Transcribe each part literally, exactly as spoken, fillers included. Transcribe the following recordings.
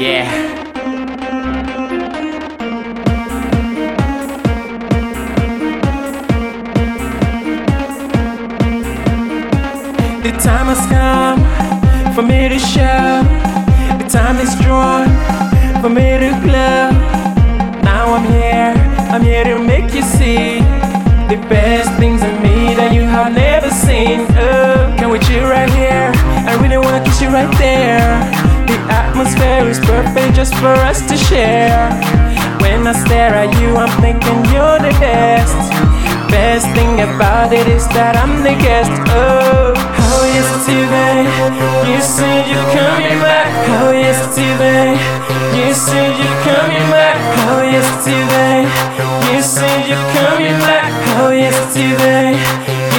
Yeah. The time has come for me to shout. The time is drawn for me to glow. Now I'm here, I'm here to make you see the best things in me that you have never seen. Oh, can we chill right here? I really wanna kiss you right there. The atmosphere is perfect just for us to share. When I stare at you, I'm thinking you're the best. Best thing about it is that I'm the guest. Oh, how yesterday you said you're coming back. How yesterday you said you're coming back. How yesterday you said you're coming back. How yesterday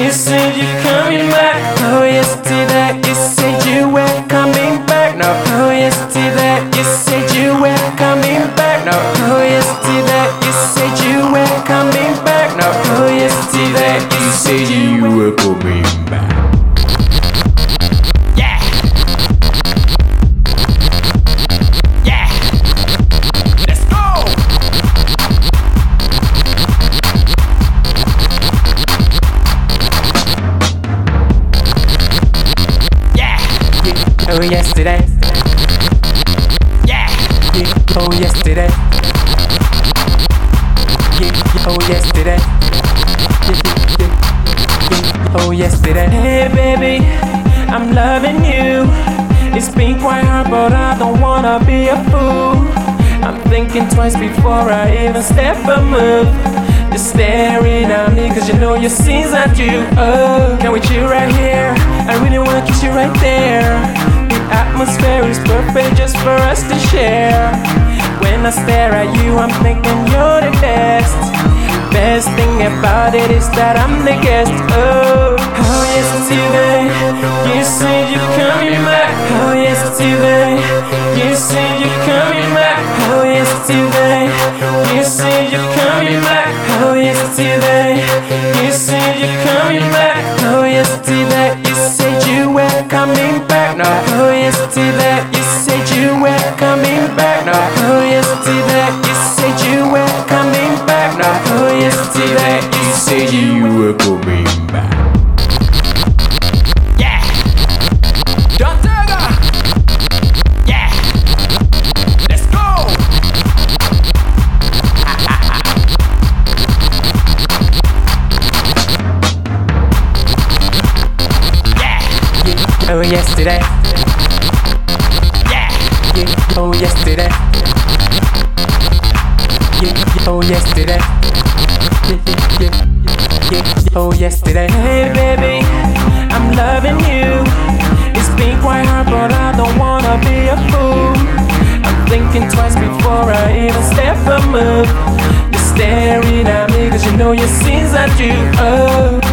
you said you're coming back. How yesterday you said you were coming back. No, how yesterday you said you were coming back. No, how yesterday you said you were coming back. No, oh, yesterday you said you were coming back. Yeah. Yeah. Let's go. Yeah. Oh, yesterday. Yeah. Oh, yesterday. Oh, yesterday. Oh, yesterday. Hey, baby, I'm loving you. It's been quite hard, but I don't wanna be a fool. I'm thinking twice before I even step a move. You're staring at me, cause you know your sins are due. Oh, can we chill right here? I really wanna kiss you right there. The atmosphere is perfect just for us to share. When I stare at you, I'm thinking you're the best. Best thing about it is that I'm the guest. Oh, how yesterday you said you're coming back. How yesterday you said you're coming back. How yesterday you said you're coming back. How yesterday you said you're coming back. How yesterday you said you were coming back. No, how yesterday you said you were coming back. No, how yesterday you said you were coming back. No, how yesterday you said you were coming back. Yeah. Jantega. Yeah. Let's go. Yeah. Oh, yesterday. Yeah. Oh, yesterday. Yeah. Oh, yesterday. Oh, yesterday. Hey, baby, I'm loving you. It's been quite hard, but I don't wanna be a fool. I'm thinking twice before I even step a move. You're staring at me, cause you know your sins are due. Oh.